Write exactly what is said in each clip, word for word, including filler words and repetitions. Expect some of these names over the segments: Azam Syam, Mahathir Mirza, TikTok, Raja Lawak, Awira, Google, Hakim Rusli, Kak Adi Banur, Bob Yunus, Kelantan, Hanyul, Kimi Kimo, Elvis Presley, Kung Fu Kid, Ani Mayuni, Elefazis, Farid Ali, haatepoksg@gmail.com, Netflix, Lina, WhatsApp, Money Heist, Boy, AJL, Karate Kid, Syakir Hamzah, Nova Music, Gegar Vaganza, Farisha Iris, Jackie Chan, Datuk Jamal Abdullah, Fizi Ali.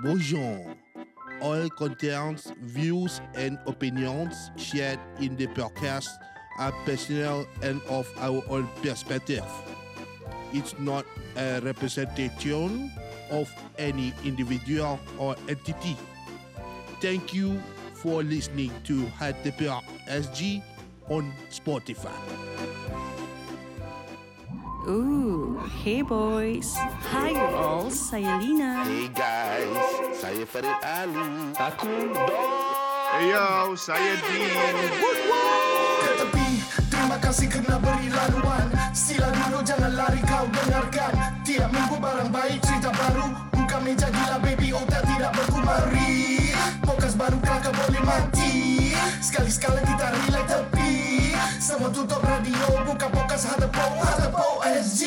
Bonjour. All contents, views, and opinions shared in the podcast are personal and of our own perspective. It's not a representation of any individual or entity. Thank you for listening to HaaTePokSG on Spotify. Ooh, hey boys. Hi you all, saya Lina. Hey guys, saya Farid Alu. Aku Boy. Hey yo, saya Dean. Woot woot. Ke tepi, terima kasih kerana beri laluan. Sila dulu jangan lari, kau dengarkan. Tiap minggu barang baik, cerita baru. Buka meja gila baby, otak tidak berkumari. Podcast baru kakak boleh mati. Sekali-sekala kita relay tepi. Semua tutup radio, buka podcast HaaTePok, HaaTePokSG.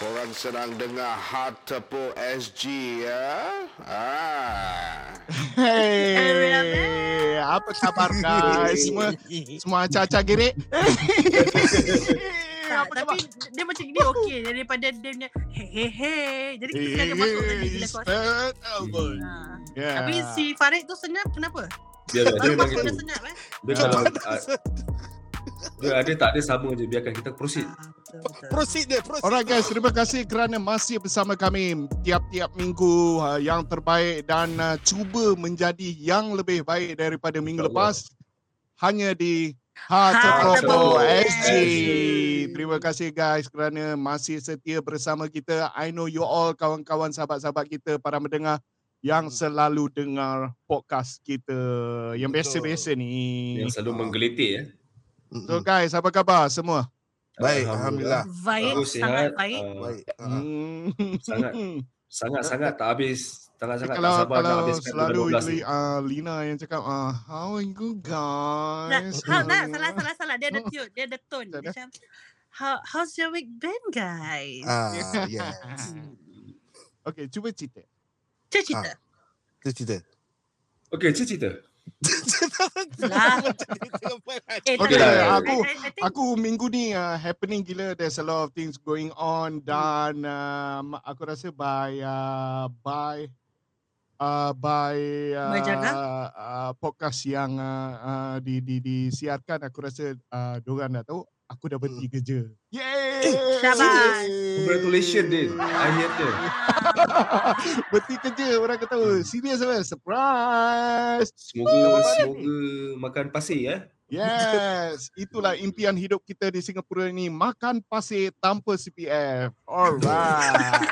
Korang sedang dengar HaaTePokSG, ya? Ah. Hey, apa khabar guys? Semua semua caca gerik. Tak, tapi dia, dia macam dia okey daripada dia punya hehehe. Jadi kita kena masuk tadi gila kau. Ya. Tapi si Farid tu senyap kenapa? Dia dia macam dia senyap eh. Dia kalau dia ada tak ada sama je, biarkan kita proceed. Proceed dia, proceed. Alright guys, terima kasih kerana masih bersama kami tiap-tiap minggu uh, yang terbaik dan uh, cuba menjadi yang lebih baik daripada minggu tak lepas Allah. Hanya di HaaTePokSG. Terima kasih guys kerana masih setia bersama kita. I know you all, kawan-kawan, sahabat-sahabat kita, para mendengar yang selalu dengar podcast kita yang biasa-biasa ni, yang selalu menggelitik ya. So guys, apa khabar semua? Baik, alhamdulillah. Baik, sangat baik. Baik. Uh, sangat sangat sangat tak habis. Sangat sangat tak sabar nak habiskan dua belas. Ah, Lina yang cakap, ah, how are you guys? Nah, nah, salah salah salah dia ada tune, dia ada tone. Macam how how's your week been guys? Ah, yeah. Okay, cuba cerita. Cerita. Cerita. Okay, cerita. Lah. Okay, aku aku minggu ni uh, happening gila, there's a lot of things going on dan uh, aku rasa by uh, by uh, by uh, uh, podcast yang uh, uh, di di disiarkan, aku rasa uh, diorang dah tahu aku dah berhenti hmm. kerja. Yeay! Syabas! Congratulations, Din. Akhir dia. Berhenti kerja, orang kata, serius apa? Surprise! Semoga, semoga makan pasir, ya? Yes! Itulah impian hidup kita di Singapura ni. Makan pasir tanpa C P F. Alright!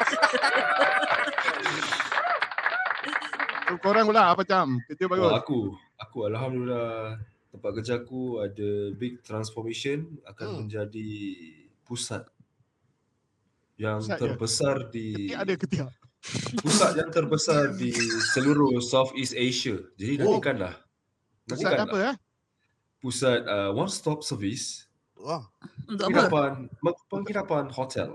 So, korang pula apa macam? Kerja bagus? Oh, aku. Aku, alhamdulillah. Tempat kerja aku ada big transformation, akan hmm. menjadi pusat yang pusat terbesar ya. di Ketia ada ketiak. Pusat yang terbesar di seluruh Southeast Asia. Jadi oh. nantikanlah. Pusat nantikan apa lah. eh? Pusat uh, one stop service. Wah. Untuk penginapan, apa? Penginapan hotel.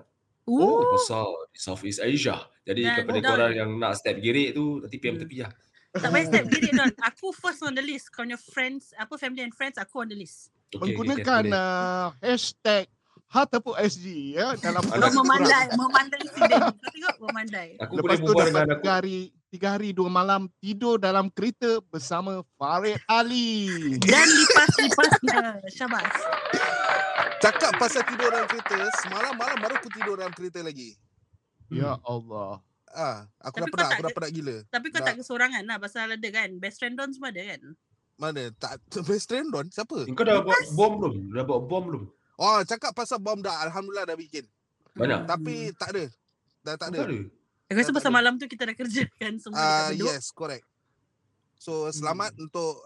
Oh, besar di Southeast Asia. Jadi nah, kepada korang yang nak step gerik tu nanti P M tepi lah. Tak payah step diri non. Aku first on the list. Kau punya friends, apa family and friends, aku on the list. Okay, menggunakan okay, uh, hashtag HaaTePokSG ya dalam memandai, memandai sidang. Kau tengok memandai. Aku lepas boleh buat dengan aku. Hari tiga hari dua malam tidur dalam kereta bersama Farid Ali. Dan lipas-lipasnya. Syabas. Cakap pasal tidur dalam kereta, semalam malam baru aku tidur dalam kereta lagi. Ya Allah. Ah, aku dah penat, aku dah penat gila. Tapi kau tak kesorangan lah pasal ada kan. Best friend Don semua ada kan? Mana? Tak, best friend Don? Siapa? Kau dah buat bom belum? Dah buat bom belum? Oh, cakap pasal bom dah. Alhamdulillah dah bikin. Mana? Tapi tak ada. Dah tak ada. Aku rasa pasal malam tu kita dah kerja kan semua. Yes, correct. So, selamat untuk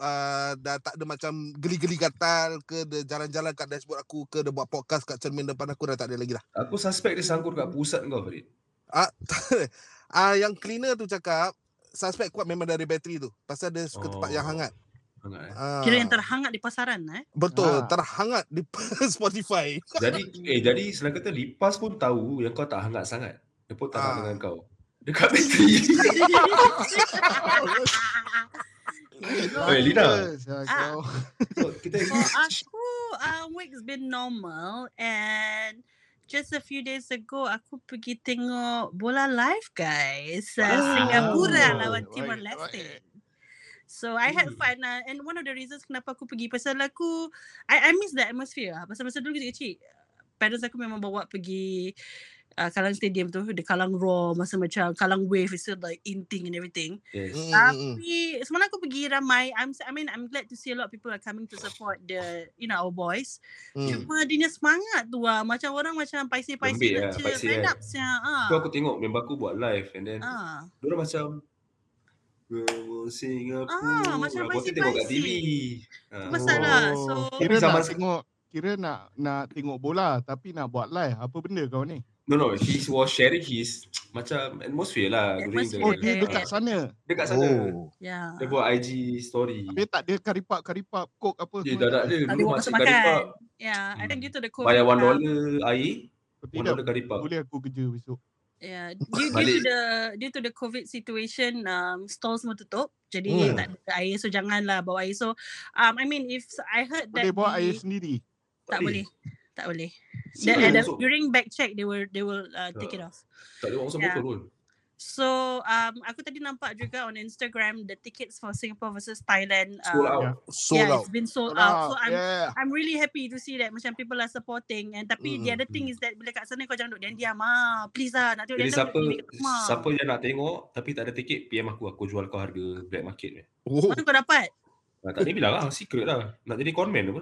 dah tak ada macam geli-geli gatal ke jalan-jalan kat dashboard aku ke dah buat podcast kat cermin depan aku dah tak ada lagi lah. Aku suspect dia sangkut kat pusat kau, Farid. Ah, ah, yang cleaner tu cakap suspek kuat memang dari bateri tu pasal dia suka oh. tempat yang hangat. Ah. Kira yang terhangat di pasaran eh. Betul, ah. terhangat di Spotify. Jadi eh jadi senang kata Lipas pun tahu yang kau tak hangat sangat. Dia pun tak hangat ah. dengan kau. Dekat bateri. Oi Lina. Ah. So, kita For aku uh, week's been normal and just a few days ago aku pergi tengok bola live guys. Uh, Singapura oh, lawan Timor Leste. Right, right. So I had fun lah. And one of the reasons kenapa aku pergi pasal aku I, I miss the atmosphere lah. Pasal masa dulu kecil-kecil parents aku memang bawa pergi uh, Kallang Stadium tu, the Kallang Roar, masa macam Kallang Wave is still like in thing and everything. Yes. Mm. Tapi sebenarnya aku pergi ramai. I'm, I mean I'm glad to see a lot of people are coming to support the you know our boys. Mm. Cuma dia semangat tu lah. Macam orang macam paisi-paisi lah. Stand up siang. Tu aku tengok member aku buat live and then uh. diorang macam Singapura. Ah, macam apa tengok kat T V. Ah. Masalah. So kira nak tengok kira nak nak tengok bola tapi nak buat live. Apa benda kau ni? No no, he was sharing his macam atmosphere lah. Atmosphere. Oh, dia dekat sana. Dekat sana. Oh. Yeah. Dia buat I G story. Dia tak ada karipap-karipap kok apa. Dia tak ada. Dia masuk karipap. Ya, ada gitu the code. Bayar one dollar air. one dollar karipap. Boleh aku kerja besok. Yeah, due, due to the due to the COVID situation, um, stalls semua tutup. Jadi yeah. tak ada air, so janganlah bawa air. So, um, I mean, if I heard that boleh bawa the, air sendiri. Tak boleh, tak boleh. That, uh, the, during back check, they will they will uh, take it off. Tak ada orang sebut tu pun. So, um, aku tadi nampak juga on Instagram the tickets for Singapore versus Thailand uh, sold out. Yeah, sold yeah out. It's been sold, sold out. out. So I'm yeah. I'm really happy to see that macam people are supporting. And tapi mm. the other thing is that bila kat sana kau jangan duduk diam-diam ah. Please lah nak tengok. Jadi siapa siapa yang nak tengok tapi tak ada tiket, P M aku aku jual kau harga black market ni. Oh. Mana kau dapat? Nah, tak ni bilang lah, secret lah. Nak jadi conman apa?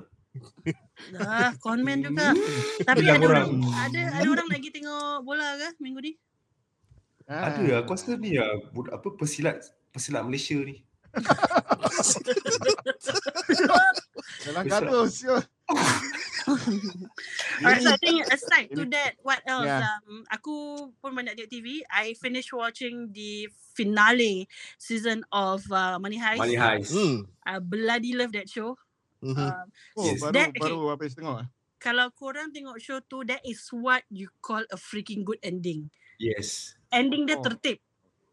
Dah, conman juga. Tapi ada orang, ada ada orang lagi tengok bola ke minggu ni? Ah. Ada lah, aku rasa ni lah apa, pesilat pesilat Malaysia ni. Jangan gaduh, sure. Alright, so I think aside to that, what else? Yeah. Um, aku pun banyak tengok T V. I finished watching the finale season of uh, Money Heist. Money Heist. Mm. I bloody love that show. Mm-hmm. um, oh, yes. baru, that, baru okay. habis tengok. Kalau korang tengok show tu, that is what you call a freaking good ending. Yes. Ending dia oh. tertib.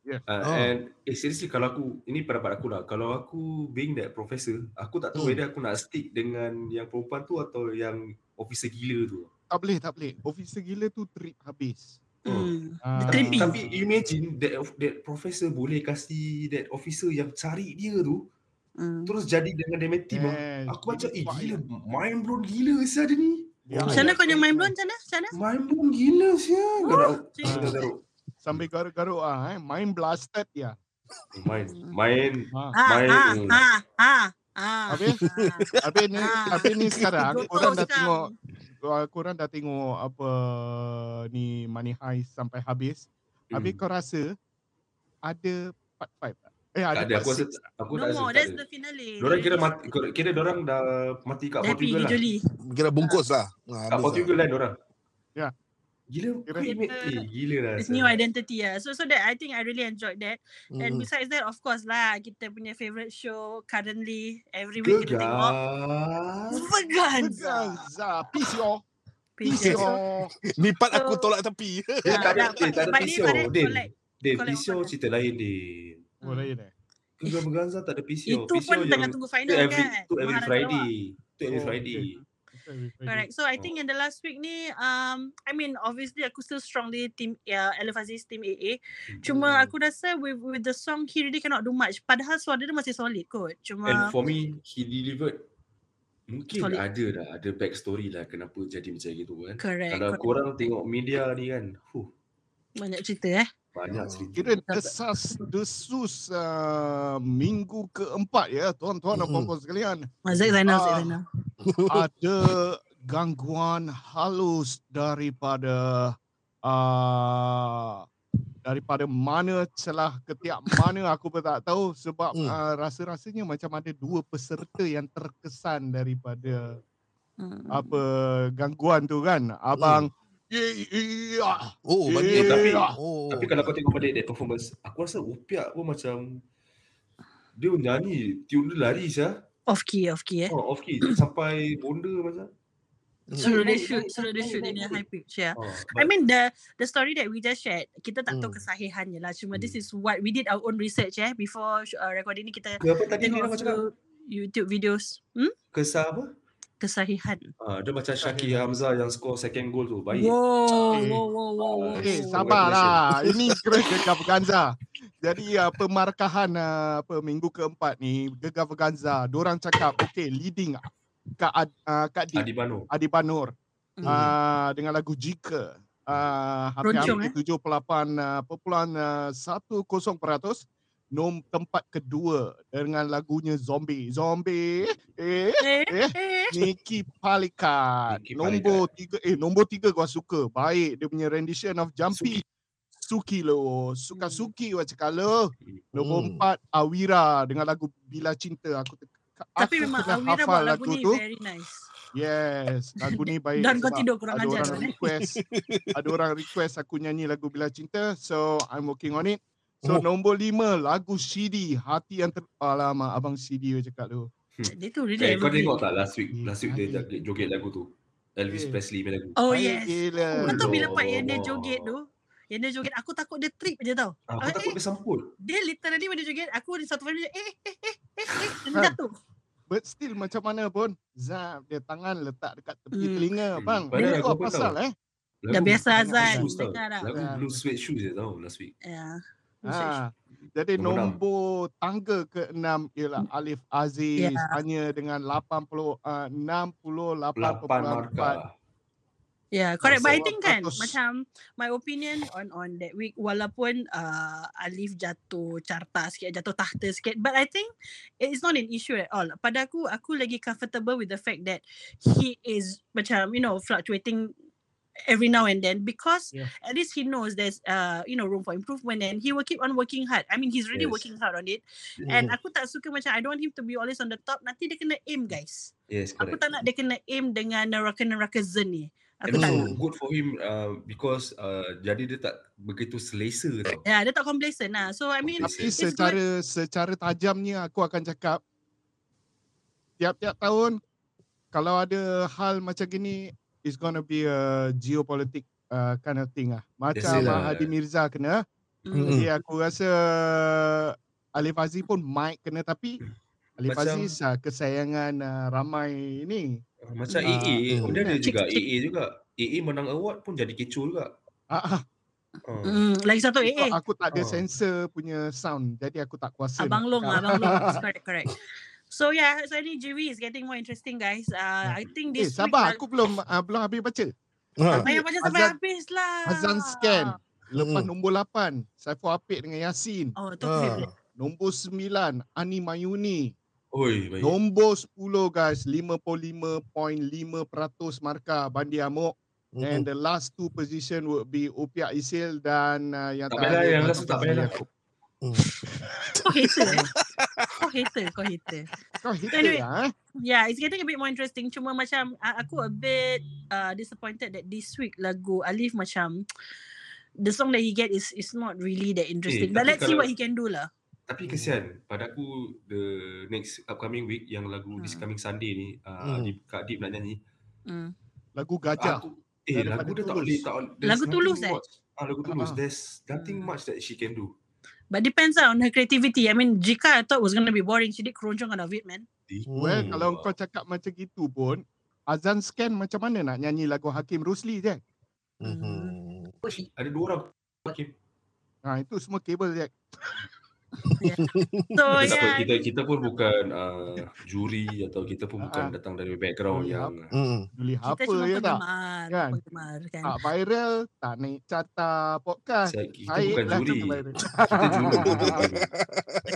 Yeah. Uh, oh. And eh, seriously kalau aku, ini pendapat aku lah. Kalau aku being that professor, aku tak tahu whether hmm. aku nak stick dengan yang perempuan tu atau yang officer gila tu. Tak boleh, tak boleh. Officer gila tu trip habis. Hmm. Uh, tapi, tapi imagine that, that professor boleh kasih that officer yang cari dia tu hmm. terus jadi dengan dia team. Yeah. Aku macam eh gila, mind blown gila siapa dia ni. Macam yeah. mana kau yang mind blown? Macam mana? Macam mana? Mind blown gila siapa. Kau tahu. Sampai garuk-garuk ah, eh. Mind blasted ya. Main, main, main. Ah, ah, ah. Habis, habis ni, habis ni sekarang. Korang dah tengok, korang dah tengok apa ni Money Heist sampai habis. Habis kau rasa ada part five tak? Eh ada, ada. Aku rasa, aku no rasa more, that's the finale. Diorang kira mati, kira diorang dah mati kat Portugal lah. Kira bungkus lah. Kat Portugal lah diorang. Ya. Gila, gila, gila lah. It's new identity lah. So so that I think I really enjoyed that. Mm. And besides that, of course lah, kita punya favourite show currently every week kita tengok. Verganza. Verganza. P C O. P C O. Ni part aku tolak tepi. Eh, tak ada P C O. Din, P C O cerita lain Din. Oh lain eh? Verganza tak ada P C O. Itu pun tengah tunggu final kan? Itu every Friday. Itu every Friday. Correct. So I think in the last week ni, um, I mean obviously aku still strongly team uh, Elefazis team A A. Cuma aku rasa with, with the song he really cannot do much. Padahal suara dia masih solid kot. Cuma and for me he delivered. Mungkin solid. ada lah, ada back story lah kenapa jadi macam gitu kan. Correct. Kalau correct. korang tengok media ni kan, huh. banyak cerita eh. Banyak cerita. Kira desas desus uh, minggu keempat ya tuan-tuan dan puan-puan sekalian. Azek Zainal, Azek Zainal. Ada gangguan halus daripada uh, daripada mana celah ketiak mana aku pun tak tahu sebab hmm. uh, rasa-rasanya macam ada dua peserta yang terkesan daripada hmm. apa gangguan tu kan abang hmm. yeah. Oh, yeah. tapi oh. tapi kalau kau tengok pada that performance aku rasa Upiak pun macam dia nyanyi tune dia lari sah. Off key, off key eh. Oh, off key. Sampai bonda macam. So they shoot, so they shoot in a high pitch, yeah. Oh, I mean the the story that we just shared, kita tak tahu hmm. kesahihannya lah. Cuma hmm. this is what we did our own research eh before uh, recording ni kita. Apa tadi orang cakap? YouTube videos. Hmm? Kesah apa? Kesahihan. Ah, uh, dia macam Syakir Hamzah yang skor second goal tu. Baik. Wow, okay. wow, wow, wow. Okay, sabarlah. Ini kira Gegar Vaganza. Jadi uh, pemarkahan uh, apa minggu keempat ni Gegar Vaganza, diorang cakap okay leading Kak uh, Kak Adi Banur. Adi Banur. Hmm. Uh, dengan lagu Jika. Ah uh, hampir tujuh puluh lapan perpuluhan satu kosong peratus nom tempat kedua dengan lagunya Zombie. Zombie. Eh eh, eh. Niki Palika. Niki nombor tiga eh nombor tiga gua suka. Baik dia punya rendition of Jumpy. Suki lo, suka Suki macam kalau. Nombor empat hmm. Awira dengan lagu Bila Cinta. Aku ter- Tapi aku memang Awira buat lagu, lagu ni tu. Very nice. Yes, lagu ni baik. Dan kau tidur kurang ajar. Ada orang request. Ada orang request aku nyanyi lagu Bila Cinta. So I'm working on it. So oh. nombor lima lagu C D Hati yang ter... Alamak, abang C D cakap tu. Hmm. Dia tu really eh, kau tengok tak last week? Last week dia joget lagu tu. Elvis eh. Presley main lagu. Oh yes. Kau tahu bila part yang dia joget tu? Yang dia joget, aku takut dia trip je tau. Aku ah, takut eh, dia semput. Dia literally dia joget, aku satu kali eh eh eh eh, eh, eh dia jatuh. But still macam mana pun, Zab dia tangan letak dekat tepi hmm. telinga bang. Dia kau pasal tahu. eh. Lagu, dah biasa Azan. Lagu Blue Sweat Shoes je tau last week. Ya. Yeah. Ha. Jadi nombor, nombor tangga keenam ialah Alif Aziz yeah. hanya dengan lapan puluh enam puluh lapan perpuluhan empat. Yeah, correct. But I think kan macam my opinion on on that week, walaupun uh, Alif jatuh carta sikit, jatuh tahta sikit, but I think it's not an issue at all. Pada aku, aku lagi comfortable with the fact that he is macam you know fluctuating every now and then because yeah. at least he knows there's uh you know room for improvement and he will keep on working hard. I mean he's really yes. working hard on it. Mm. And aku tak suka macam I don't want him to be always on the top. Nanti dia kena aim guys. Yes, correct. Aku tak nak dia kena aim dengan neraka-neraka zen ni. Aku and tak also, nak. Good for him uh, because uh, jadi dia tak begitu selesa tau. Ya, yeah, dia tak complacent lah. So I mean tapi secara good. secara tajamnya aku akan cakap tiap-tiap tahun kalau ada hal macam gini it's going to be a geopolitik uh, kind of thing lah. Macam Mahathir Mirza kena. Mm. Jadi aku rasa Alif Aziz pun mic kena tapi Alif macam, Aziz uh, kesayangan uh, ramai ni. Macam uh, A A. Kemudian uh, ada juga A A juga. A A menang award pun jadi kecoh juga. Uh, uh. Uh. Mm, lagi satu A A. Aku, aku tak ada uh. sensor punya sound. Jadi aku tak kuasa. Abang Long lah. Abang Long. Correct, correct. So yeah, so any J V is getting more interesting guys. Uh, I think this eh, sabar, week... aku belum uh, belum habis baca. Ha. Sampai baca sampai habis lah. Azan scan. Lepas hmm. nombor lapan, Saiful Apik dengan Yasin. Oh, tu ha. Nombor sembilan, Ani Mayuni. Oi, baik. Nombor sepuluh guys, lima puluh lima perpuluhan lima peratus markah Bandi Amok. Mm-hmm. And the last two position would be Opia Isil dan uh, yang tak payah yang last tak payah. Hmm. Kau hater eh? Kau hater, kau hater. Kau hater anyway, lah eh? Yeah, it's getting a bit more interesting. Cuma macam aku a bit uh, disappointed that this week lagu Alif macam the song that he get is is not really that interesting. Eh, But let's kalau, see what he can do lah. Tapi kesian, pada aku the next upcoming week yang lagu hmm. this coming Sunday ni uh, hmm. di, Kak Adib nak nyanyi hmm. lagu Gajah. Aku, eh lagu dia tak boleh tak Lagu Tulus eh? Ah, lagu Tulus. Uh-huh. There's nothing much that she can do. But depends on her creativity. I mean, Jika I thought was going to be boring, she did keroncong out of it, man. Well, hmm. kalau kau cakap macam gitu pun, Azan Scan macam mana nak nyanyi lagu Hakim Rusli je? Hmm. Ada dua orang Hakim. Ha, itu semua kabel je. Yeah. So, yeah. kita kita pun bukan uh, juri atau kita pun bukan datang dari background Juli yang hmm. Juli kita apa ya tak kan? Kan tak viral tak naik carta podcast saya, kita Aik bukan juri kita juri.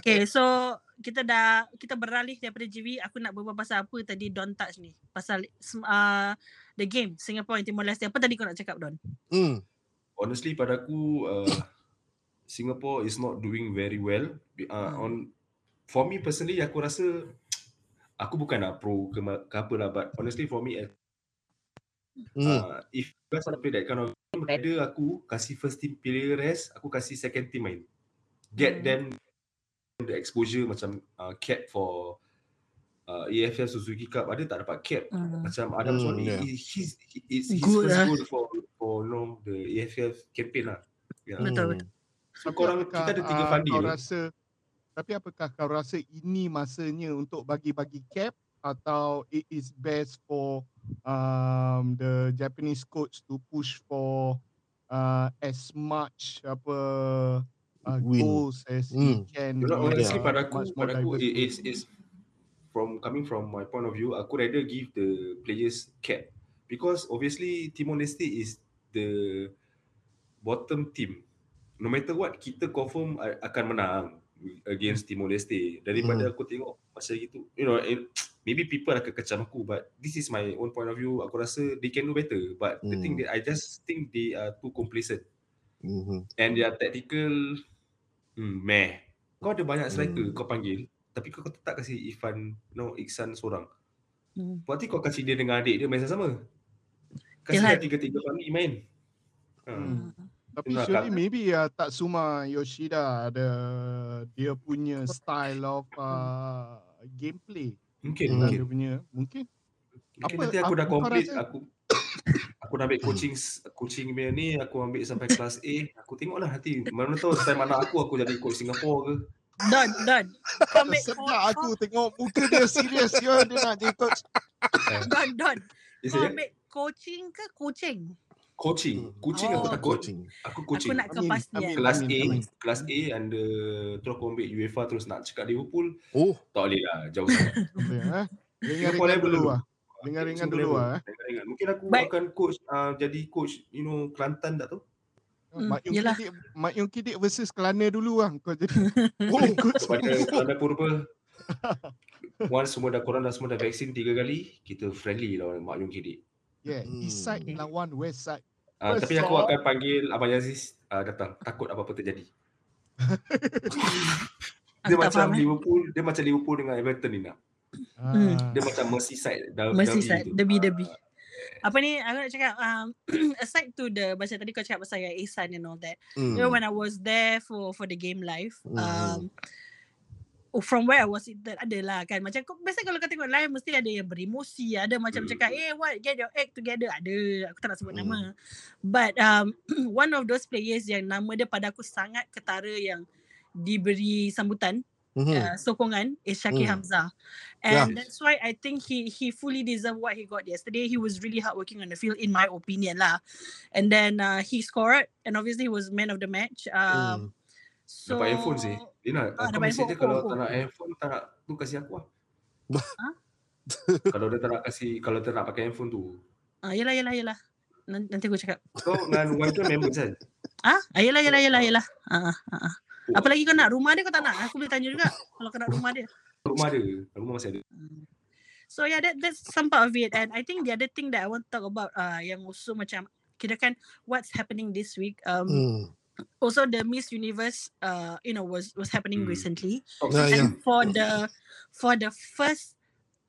Okay so kita dah kita beralih daripada J V. Aku nak berbual pasal apa tadi Don touch ni pasal uh, the game Singapore and Timor Leste. Apa tadi kau nak cakap Don? Hmm. Honestly pada aku uh, Singapore is not doing very well uh, on for me personally. Aku rasa aku bukan nak pro ke, ke apa lah but honestly for me uh, mm. if you guys want to play that kind of game ada aku kasih first team pilih rest aku kasih second team main get mm. them the exposure macam uh, cat for uh, A F F Suzuki Cup ada tak dapat cap. Uh, Macam Adam Sony, mm, yeah. he's, he's, he's good, first goal eh. for, for no, the A F F campaign lah. Yeah. Betul, betul. So korang, kita ada tiga funding. Kau rasa, tapi apakah kau rasa ini masanya untuk bagi-bagi cap, atau it is best for um, the Japanese coach to push for uh, as much apa uh, goals as mm. he can. You know, honestly, yeah. pada aku, pada aku is is from coming from my point of view, aku rather give the players cap, because obviously Timor Leste is the bottom team. No matter what, kita confirm akan menang against Timor Leste. Daripada mm. aku tengok masa gitu, you know, maybe people akan kecam aku, but this is my own point of view. Aku rasa they can do better, but mm. the thing that I just think they are too complacent. Mm-hmm. And their tactical hmm, meh. Kau ada banyak striker mm. kau panggil, tapi kau tetap kasi Ifan, no, Iksan seorang. mm. Berarti kau kasi dia dengan adik dia main sama-sama. Kasi dia tiga-tiga panggil main. Ha. Mm. Tapi surely maybe uh, Tatsuma Yoshida ada dia punya style of uh, gameplay. Mungkin, mungkin. Dia punya, mungkin. Mungkin apa, nanti aku dah complete, aku aku dah ambil coaching, coaching punya ni, aku ambil sampai kelas A. Aku tengoklah nanti, mana tahu time anak aku, aku jadi coach Singapore ke. Done, done. Sedap aku tengok muka dia serius, dia nak jadi coach. Done, done. Kau ambil coaching ke coaching? Coaching, coaching oh, aku tak coach. Aku coaching. Aku nak kepastian. Kelas A, kelas A under terus aku ambil UEFA, terus nak cakap Liverpool. Oh, tak boleh lah, jauh sangat. Ringan-ringan dulu lah. Ringan-ringan dulu lah. Ringan-ringan. Mungkin aku But, akan coach, uh, jadi coach, you know, Kelantan tak tahu. Hmm, Mak Yung Kidik, Mak Yung Kidik versus Kelana dulu lah. Kau jadi oh, coach. Kepada Kelana Purba. Once semua dah, korang dah semua dah vaksin tiga kali, kita friendly lah Mak Yung Kidik. Yeah, hmm. East side lawan west side. Uh, tapi aku akan panggil Abang Yaziz uh, datang. Takut apa-apa terjadi. Dia macam faham, Liverpool, dia macam Liverpool dengan Everton ni nak. Hmm. Dia macam Merseyside. Merseyside, derby-derby. Uh, apa ni, aku nak cakap, um, aside to the, macam tadi kau cakap pasal Ihsan and all that. Hmm. You know, when I was there for for the game live, hmm. um, from where I was seated, adalah kan macam biasa kalau kau tengok live mesti ada yang beremosi, ada macam cakap eh hey, what, get your act together, ada, aku tak nak sebut mm. nama, but um, one of those players yang nama dia pada aku sangat ketara yang diberi sambutan mm-hmm. uh, sokongan is Syakir mm. Hamzah, and yeah. that's why I think he he fully deserved what he got yesterday. He was really hardworking on the field in my opinion lah, and then uh, he scored and obviously he was man of the match. um, mm. So, dapat handphone sih. Lina, ah, dapat handphone, dia kalau handphone. Tak nak handphone, tak nak tu kasih aku lah. Ha? Kalau dia tak nak kasih, kalau dia nak pakai handphone tu. Ah, yelah, yelah, yelah. Nanti aku cakap. Kau dengan WhatsApp member kan? Ah, yelah, yelah, yelah, yelah. Ah, ah, ah. Apa lagi kau nak? Rumah dia kau tak nak? Aku boleh tanya juga kalau kau nak rumah dia. Rumah dia, rumah masih ada. So yeah, that, that's some part of it. And I think the other thing that I want to talk about uh, yang also macam, kira kan what's happening this week. Um, hmm. Also, the Miss Universe, uh, you know, was was happening mm. recently, okay. and yeah, yeah. for the for the first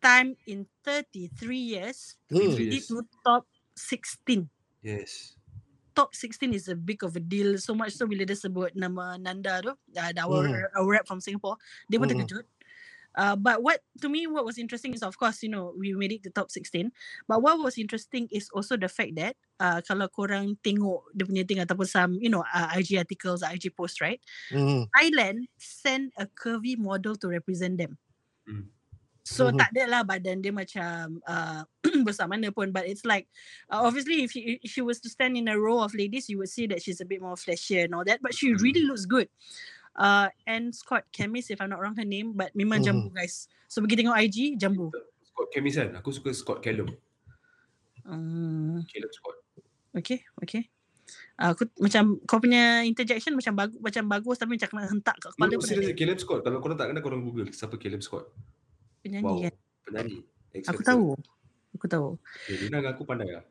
time in thirty-three years, mm. we did to top sixteen. Yes, top sixteen is a big of a deal. So much so, bila dia sebut nama Nanda tu, uh, our mm. our rep from Singapore, they were mm. terkejut. Uh, but what to me, what was interesting is, of course, you know, we made it to top sixteen. But what was interesting is also the fact that uh, kalau korang tengok dia punya thing ataupun some, you know, uh, I G articles, I G posts, right? Mm-hmm. Thailand sent a curvy model to represent them. Mm. So mm-hmm. tak ada lah badan dia macam uh, besar mana pun. But it's like, uh, obviously, if she, if she was to stand in a row of ladies, you would see that she's a bit more fleshier and all that. But she mm-hmm. really looks good. Uh, and Scott Kemis, if I'm not wrong her name, but memang mm. jambu guys. So pergi tengok I G, jambu. Scott Kemis kan? Aku suka Scott Caleb. Um, Caleb Scott. Okay, okay. Uh, aku macam kau punya interjection macam bagus, macam bagus tapi macam kena hentak kat kepala. No, serius, Caleb Scott. Kalau korang tak kena, korang Google siapa Caleb Scott. Penyanyi wow. kan? Penyanyi. Aku tahu. Aku tahu. Okay, Lina dengan aku pandai lah.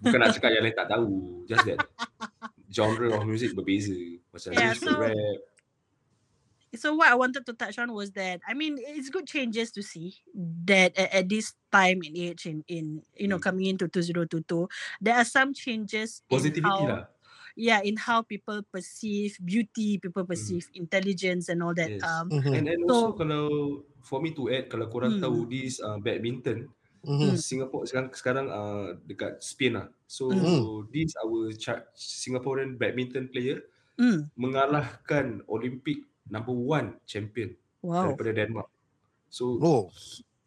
Bukan nak cakap yang lain tak tahu. Just that. Genre of music berbeza. Macam yeah, so, rap. So what I wanted to touch on was that, I mean, it's good changes to see that at, at this time and age in, in you know, mm. coming into twenty twenty-two, there are some changes positivity in how, lah. Yeah, in how people perceive beauty, people perceive mm. intelligence and all that. Yes. Um, mm-hmm. And then so, also kalau for me to add, kalau korang hmm. tahu this uh, badminton, mm-hmm. Singapore sekarang sekarang uh, dekat Spain lah. So, mm-hmm. so this our char- Singaporean badminton player mm. mengalahkan Olympic number one champion wow. daripada Denmark. So oh.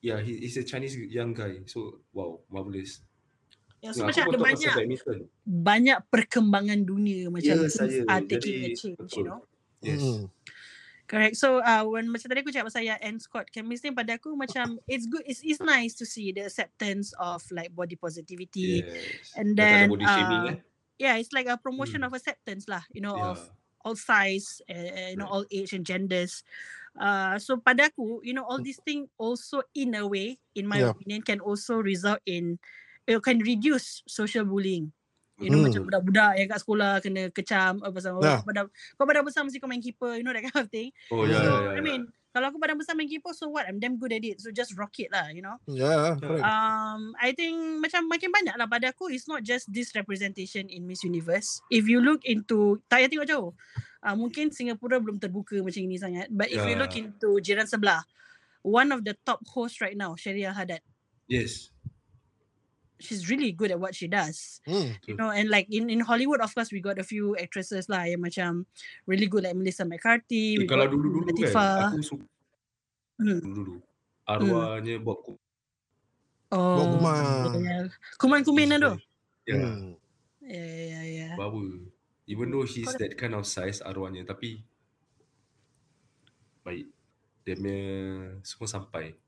yeah, he is a Chinese young guy. So wow, marvelous. Ya, so nah, macam ada banyak banyak perkembangan dunia macam yes, saya, are taking a change, you know. Yes. Mm. Correct. So uh, when macam tadi aku cakap pasal yang Ann Scott chemistry pada aku macam it's good, it's, it's nice to see the acceptance of like body positivity yes. and then uh, shaming, eh? yeah, it's like a promotion mm. of acceptance lah, you know, yeah. of all size, uh, you know, all age and genders. Uh, so pada aku, you know, all these thing also in a way, in my yeah. opinion, can also result in it can reduce social bullying. You know, hmm. macam budak-budak yang kat sekolah kena kecam apa pasal yeah. kau badan, kau badan besar mesti kau main keeper, you know that kind of thing. Oh yeah, so, yeah, yeah, I mean, yeah. kalau aku badan besar main keeper, so what? I'm damn good at it. So just rock it lah, you know. Yeah, correct. Um, I think macam makin banyak lah pada aku, it's not just this representation in Miss Universe. If you look into, tak payah tengok jauh. Uh, mungkin Singapura belum terbuka macam ini sangat. But if yeah. you look into jiran sebelah, one of the top hosts right now, Sharia Haddad. Yes. She's really good at what she does. Mm, you know, and like in, in Hollywood, of course, we got a few actresses lah yang macam really good like Melissa McCarthy. Eh, kalau dulu-dulu kan, aku suka mm. dulu-dulu. Arwahnya mm. buat kuman. Oh, buat kuman. Kuman-kumanan tu? Ya. Ya, ya, ya. Bawa. Even though she's that kind of size arwahnya, tapi baik. Dia semua sampai.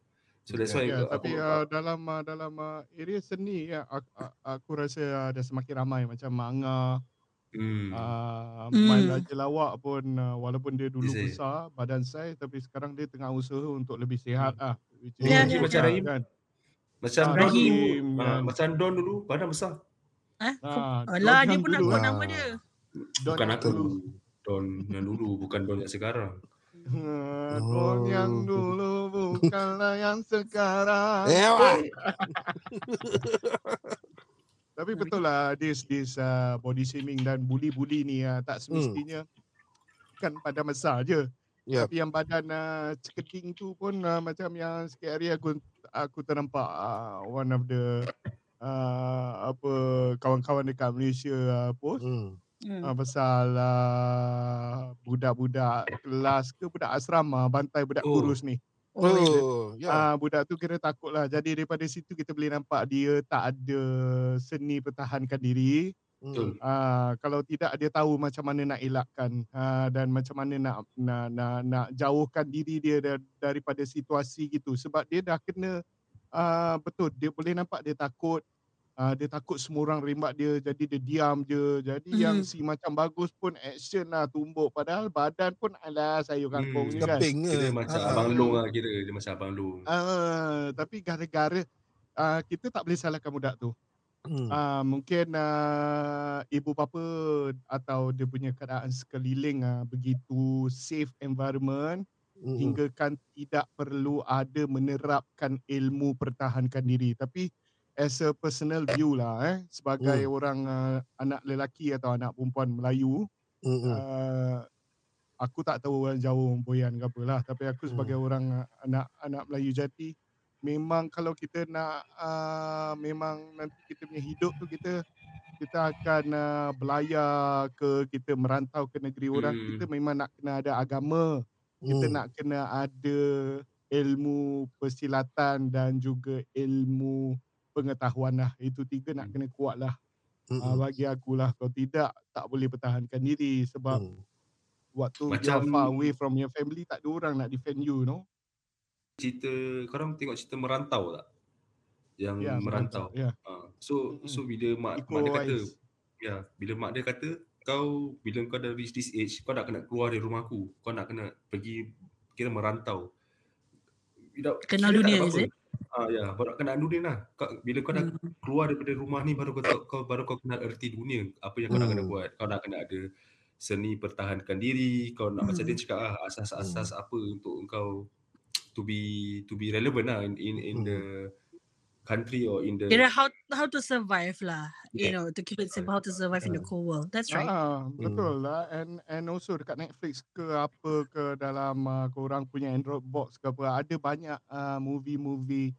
So that's why yeah, tapi uh, dalam uh, dalam uh, area seni ya, aku, aku rasa ada semakin ramai macam manga, mm. uh, mm. Raja Lawak pun uh, walaupun dia dulu Is besar it? badan saya, tapi sekarang dia tengah usaha untuk lebih sihat ah. Mm. Yeah, yeah, macam yeah. Rahim kan. Macam Rahim, Rahim uh, macam Don dulu badan besar. Eh? Ha? Alah dia pun nak buat nama dia. Don bukan aku. Don yang dulu bukan Don yang sekarang. Uh, oh. Don yang dulu bukanlah yang sekarang. Tapi betul lah this this uh, body shaming dan bully-bully ni uh, tak semestinya hmm. kan pada masa je. Yep. Tapi yang badan uh, ceketing tu pun uh, macam yang sikit hari aku aku ternampak uh, one of the uh, apa kawan-kawan dekat Malaysia uh, post. Hmm. Hmm. Uh, pasal uh, budak-budak kelas ke budak asrama bantai budak oh. kurus ni. Oh, yeah. uh, budak tu kira takut lah. Jadi daripada situ kita boleh nampak dia tak ada seni pertahankan diri. Hmm. Uh, kalau tidak dia tahu macam mana nak elakkan uh, dan macam mana nak nak, nak nak jauhkan diri dia daripada situasi gitu. Sebab dia dah kena uh, betul dia boleh nampak dia takut. Uh, dia takut semua orang rembat dia, jadi dia diam je. Jadi mm. yang si macam bagus pun action lah tumbuk. Padahal badan pun alah sayur kangkung mm, ni kan. Kira macam uh, Abang Long lah kira. Dia macam Abang Long. Uh, tapi gara-gara uh, kita tak boleh salahkan budak tu. Mm. Uh, mungkin uh, ibu bapa atau dia punya keadaan sekeliling uh, begitu safe environment. Mm. Hinggakan tidak perlu ada menerapkan ilmu pertahankan diri. Tapi as a personal view lah eh sebagai mm. orang uh, anak lelaki atau anak perempuan Melayu uh, aku tak tahu orang jauh Boyan ke apalah, tapi aku sebagai mm. orang uh, anak anak Melayu jati memang kalau kita nak uh, memang nanti kita punya hidup tu kita kita akan uh, belayar ke kita merantau ke negeri orang mm. kita memang nak kena ada agama mm. kita nak kena ada ilmu persilatan dan juga ilmu pengetahuan lah. Itu tiga nak kena kuat lah. Mm-hmm. Uh, bagi akulah. Kalau tidak, tak boleh pertahankan diri. Sebab mm. waktu macam you far away from your family, tak ada orang nak defend you, no? Cerita, korang tengok cerita merantau tak? Yang yeah, merantau. Yeah. Uh, so, mm-hmm. so bila mak, mak dia kata, yeah, bila mak dia kata, kau, bila kau dah reach this age, kau nak kena keluar dari rumah aku. Kau nak kena pergi, kira merantau. Kenal dunia, is it? Ah ya, baru kenal dunia lah. Kau, bila kau dah hmm. keluar daripada rumah ni baru kau, kau baru kau kenal erti dunia. Apa yang kau nak hmm. kena buat? Kau nak kena ada seni pertahankan diri. Kau nak hmm. macam dia cakap ah, asas-asas hmm. apa untuk kau to be to be relevant lah in in, in hmm. the country or in the... You know, how how to survive lah. Yeah. You know, to keep it simple, how to survive uh, in the cold world. That's right. Ah, betul mm. lah. And and also dekat Netflix ke apa ke dalam uh, korang punya Android box ke apa, ada banyak uh, movie-movie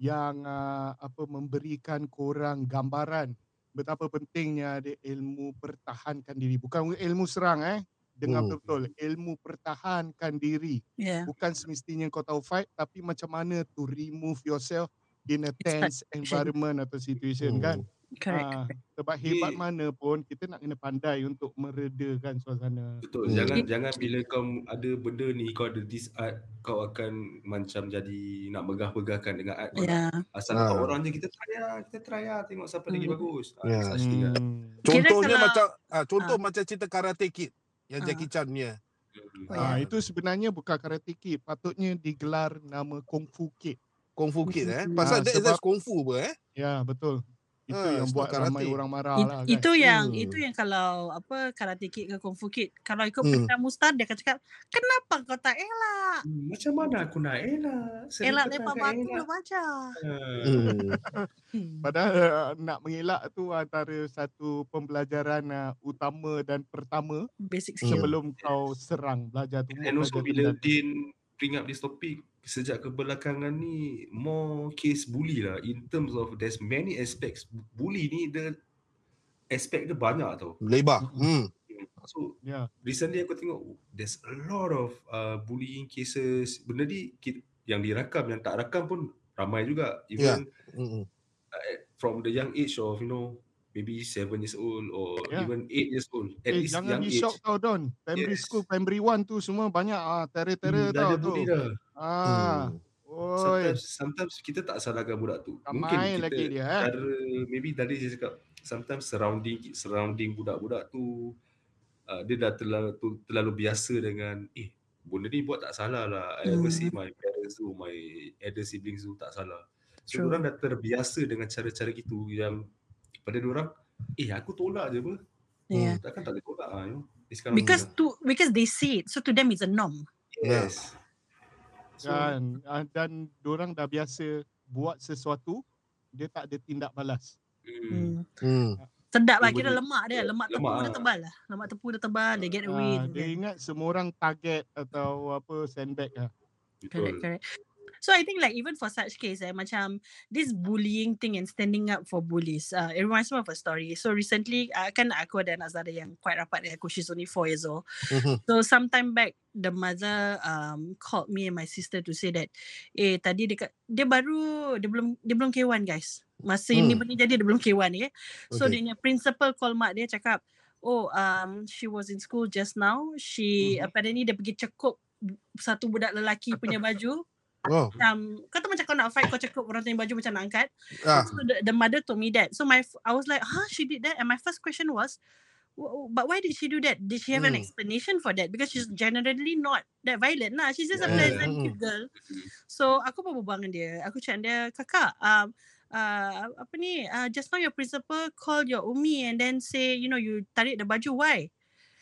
yang uh, apa memberikan korang gambaran betapa pentingnya ada ilmu pertahankan diri. Bukan ilmu serang eh. Dengar mm. betul-betul. Ilmu pertahankan diri. Yeah. Bukan semestinya kau tahu fight, tapi macam mana to remove yourself in a tense environment atau situation hmm. kan. Correct. Ha, sebab hebat mana pun kita nak kena pandai untuk meredakan suasana. Betul. Hmm. Jangan jangan bila kau ada benda ni, kau ada this art, kau akan macam jadi nak begah-begahkan dengan art. Yeah. Asal ha. kau orang je kita try lah, kita try lah tengok siapa hmm. lagi bagus. Yeah. Ha, yeah. hmm. Contohnya kira macam ha, contoh ha. macam cerita Karate Kid yang ha. Jackie Chan punya. Ha, ha. Itu sebenarnya bukan Karate Kid, patutnya digelar nama Kung Fu Kid. Kung Fu Kid eh. Pasal dia adalah Kung Fu apa eh. Ya betul. Itu ha, yang buat ramai orang marah It, lah kan. Itu yang hmm. itu yang kalau apa Karate Kid ke Kung Fu Kid. Kalau ikut hmm. perintah Mustad dia akan cakap, kenapa kau tak elak? Hmm, macam mana aku nak elak? Sering elak lepak batu belum aja. Padahal uh, nak mengelak tu antara satu pembelajaran uh, utama dan pertama. Basic skill. Sebelum yeah. kau serang. Belajar tu. And also bila Dean bring up this topic, sejak kebelakangan ni more case bully lah in terms of there's many aspects. Bully ni the aspect dia banyak tau, lebar. hmm. So yeah. recently aku tengok there's a lot of uh, bullying cases. Benda ni yang dirakam yang tak rakam pun ramai juga, even yeah. mm-hmm. uh, from the young age of you know maybe seven years old or yeah. even eight years old. At eh, least jangan young age. Jangan be shocked tau Don. Primary yes. school, primary one tu semua banyak ah, terror-terror hmm, tau tu. Dah. Ah. Hmm. Sometimes, sometimes kita tak salahkan budak tu. Tak mungkin kita lagi dia, eh? Cara, maybe tadi saya cakap, sometimes surrounding surrounding budak-budak tu, uh, dia dah terlalu, tu, terlalu biasa dengan, eh, benda ni buat tak salah lah. I ever hmm. see my parents tu, my elder siblings tu tak salah. So, orang dah terbiasa dengan cara-cara gitu yang pada diorang, eh aku tolak je apa. Yeah. Hmm, takkan tak boleh tolak lah. Because, to, because they see it. So to them it's a norm. Yes. So, dan, dan diorang dah biasa buat sesuatu, dia tak ada tindak balas. Hmm. Hmm. Sedap lah, kira lemak dia. Lemak tepu lemak dia tebal lah. Lemak tepu dia tebal, dia get away. Ha, dia ingat semua orang target atau apa sandbag lah. Correct, correct. So I think like even for such case eh, macam this bullying thing and standing up for bullies, uh, it reminds me of a story. So recently uh, kan aku ada anak saudara yang quite rapat dengan aku. She's only four years old. Mm-hmm. So sometime back the mother um, called me and my sister to say that eh tadi dekat, dia baru dia belum dia belum K one guys. Masa mm. ini benda jadi dia belum K one eh. So okay. dia principal call mak dia cakap, oh um, she was in school just now. She mm-hmm. apparently dia pergi cekup satu budak lelaki punya baju. Oh. Um, kau tu macam kau nak fight, kau cakap orang tanya baju macam nak angkat. ah. So the, the mother told me that. So my I was like, huh, she did that? And my first question was, but why did she do that? Did she have mm. an explanation for that? Because she's generally not that violent lah. She's just a pleasant yeah. cute girl. So aku pun berbual dengan dia. Aku cakap dia, kakak um, uh, apa ni uh, just now your principal called your umi and then say you know you tarik the baju. Why?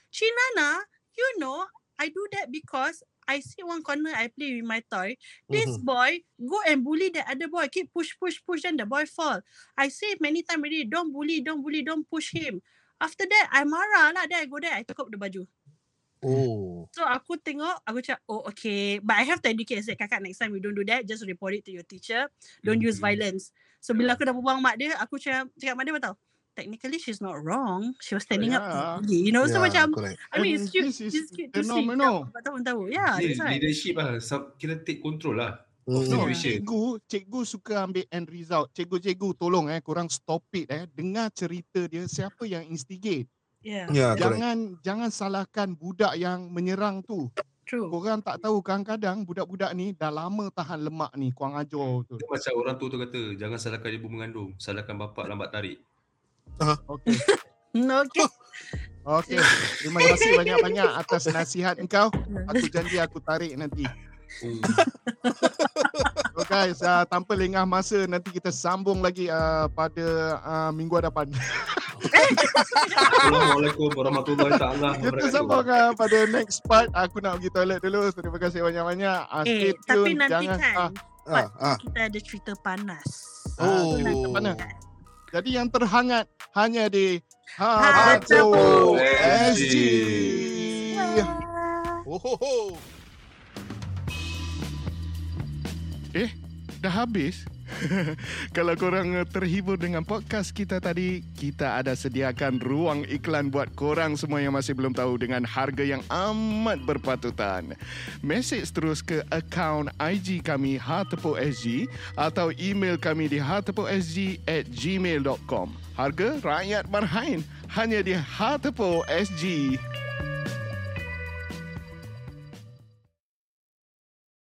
She, Nana, you know I do that because I sit one corner, I play with my toy. This mm-hmm. boy go and bully the other boy. Keep push, push, push, then the boy fall. I say many times already, don't bully, don't bully, don't push him. After that, I marah lah. Then I go there, I cakap the baju. Oh. So aku tengok, aku cakap, oh okay. But I have to educate. I say, kakak, next time you don't do that, just report it to your teacher. Don't mm-hmm. use violence. So bila aku dah berbual mak dia, aku cakap, cakap mak dia apa tau? Technically, she's not wrong. She was standing yeah. up, you know. Yeah, so macam, correct. I mean, it's cute. It's cute to see. Tahu-tahu, yeah. This leadership lah, kita take control lah. Oh, no, cikgu, cikgu suka ambil end result. Cikgu-cikgu, tolong eh, korang stop it eh. Dengar cerita dia, siapa yang instigate. Yeah. yeah jangan, correct. jangan salahkan budak yang menyerang tu. True. Korang tak tahu kadang-kadang budak-budak ni dah lama tahan lemak ni, korang ajar tu. Macam orang tu tu kata, jangan salahkan ibu mengandung, salahkan bapak lambat tarik. Uh-huh. Okey. Okey. Okey. Terima kasih banyak-banyak atas nasihat engkau. Aku janji aku tarik nanti. Hmm. So guys, uh, tanpa lengah masa, nanti kita sambung lagi uh, pada uh, minggu hadapan. Assalamualaikum warahmatullahi taala wabarakatuh. Kita sambung uh, pada next part. Aku nak pergi toilet dulu. Terima kasih banyak-banyak. Uh, eh, tapi nanti jangan, kan. Ah, ah, kita ada cerita panas. Oh. Ha, jadi yang terhangat hanya di HaaTePokSG. Ohoho. Eh, dah habis? Kalau korang terhibur dengan podcast kita tadi, kita ada sediakan ruang iklan buat korang semua yang masih belum tahu dengan harga yang amat berpatutan. Mesej terus ke akaun I G kami HaaTePokSG atau email kami di haatepoksg at gmail dot com. Harga rakyat marhain hanya di HaaTePokSG.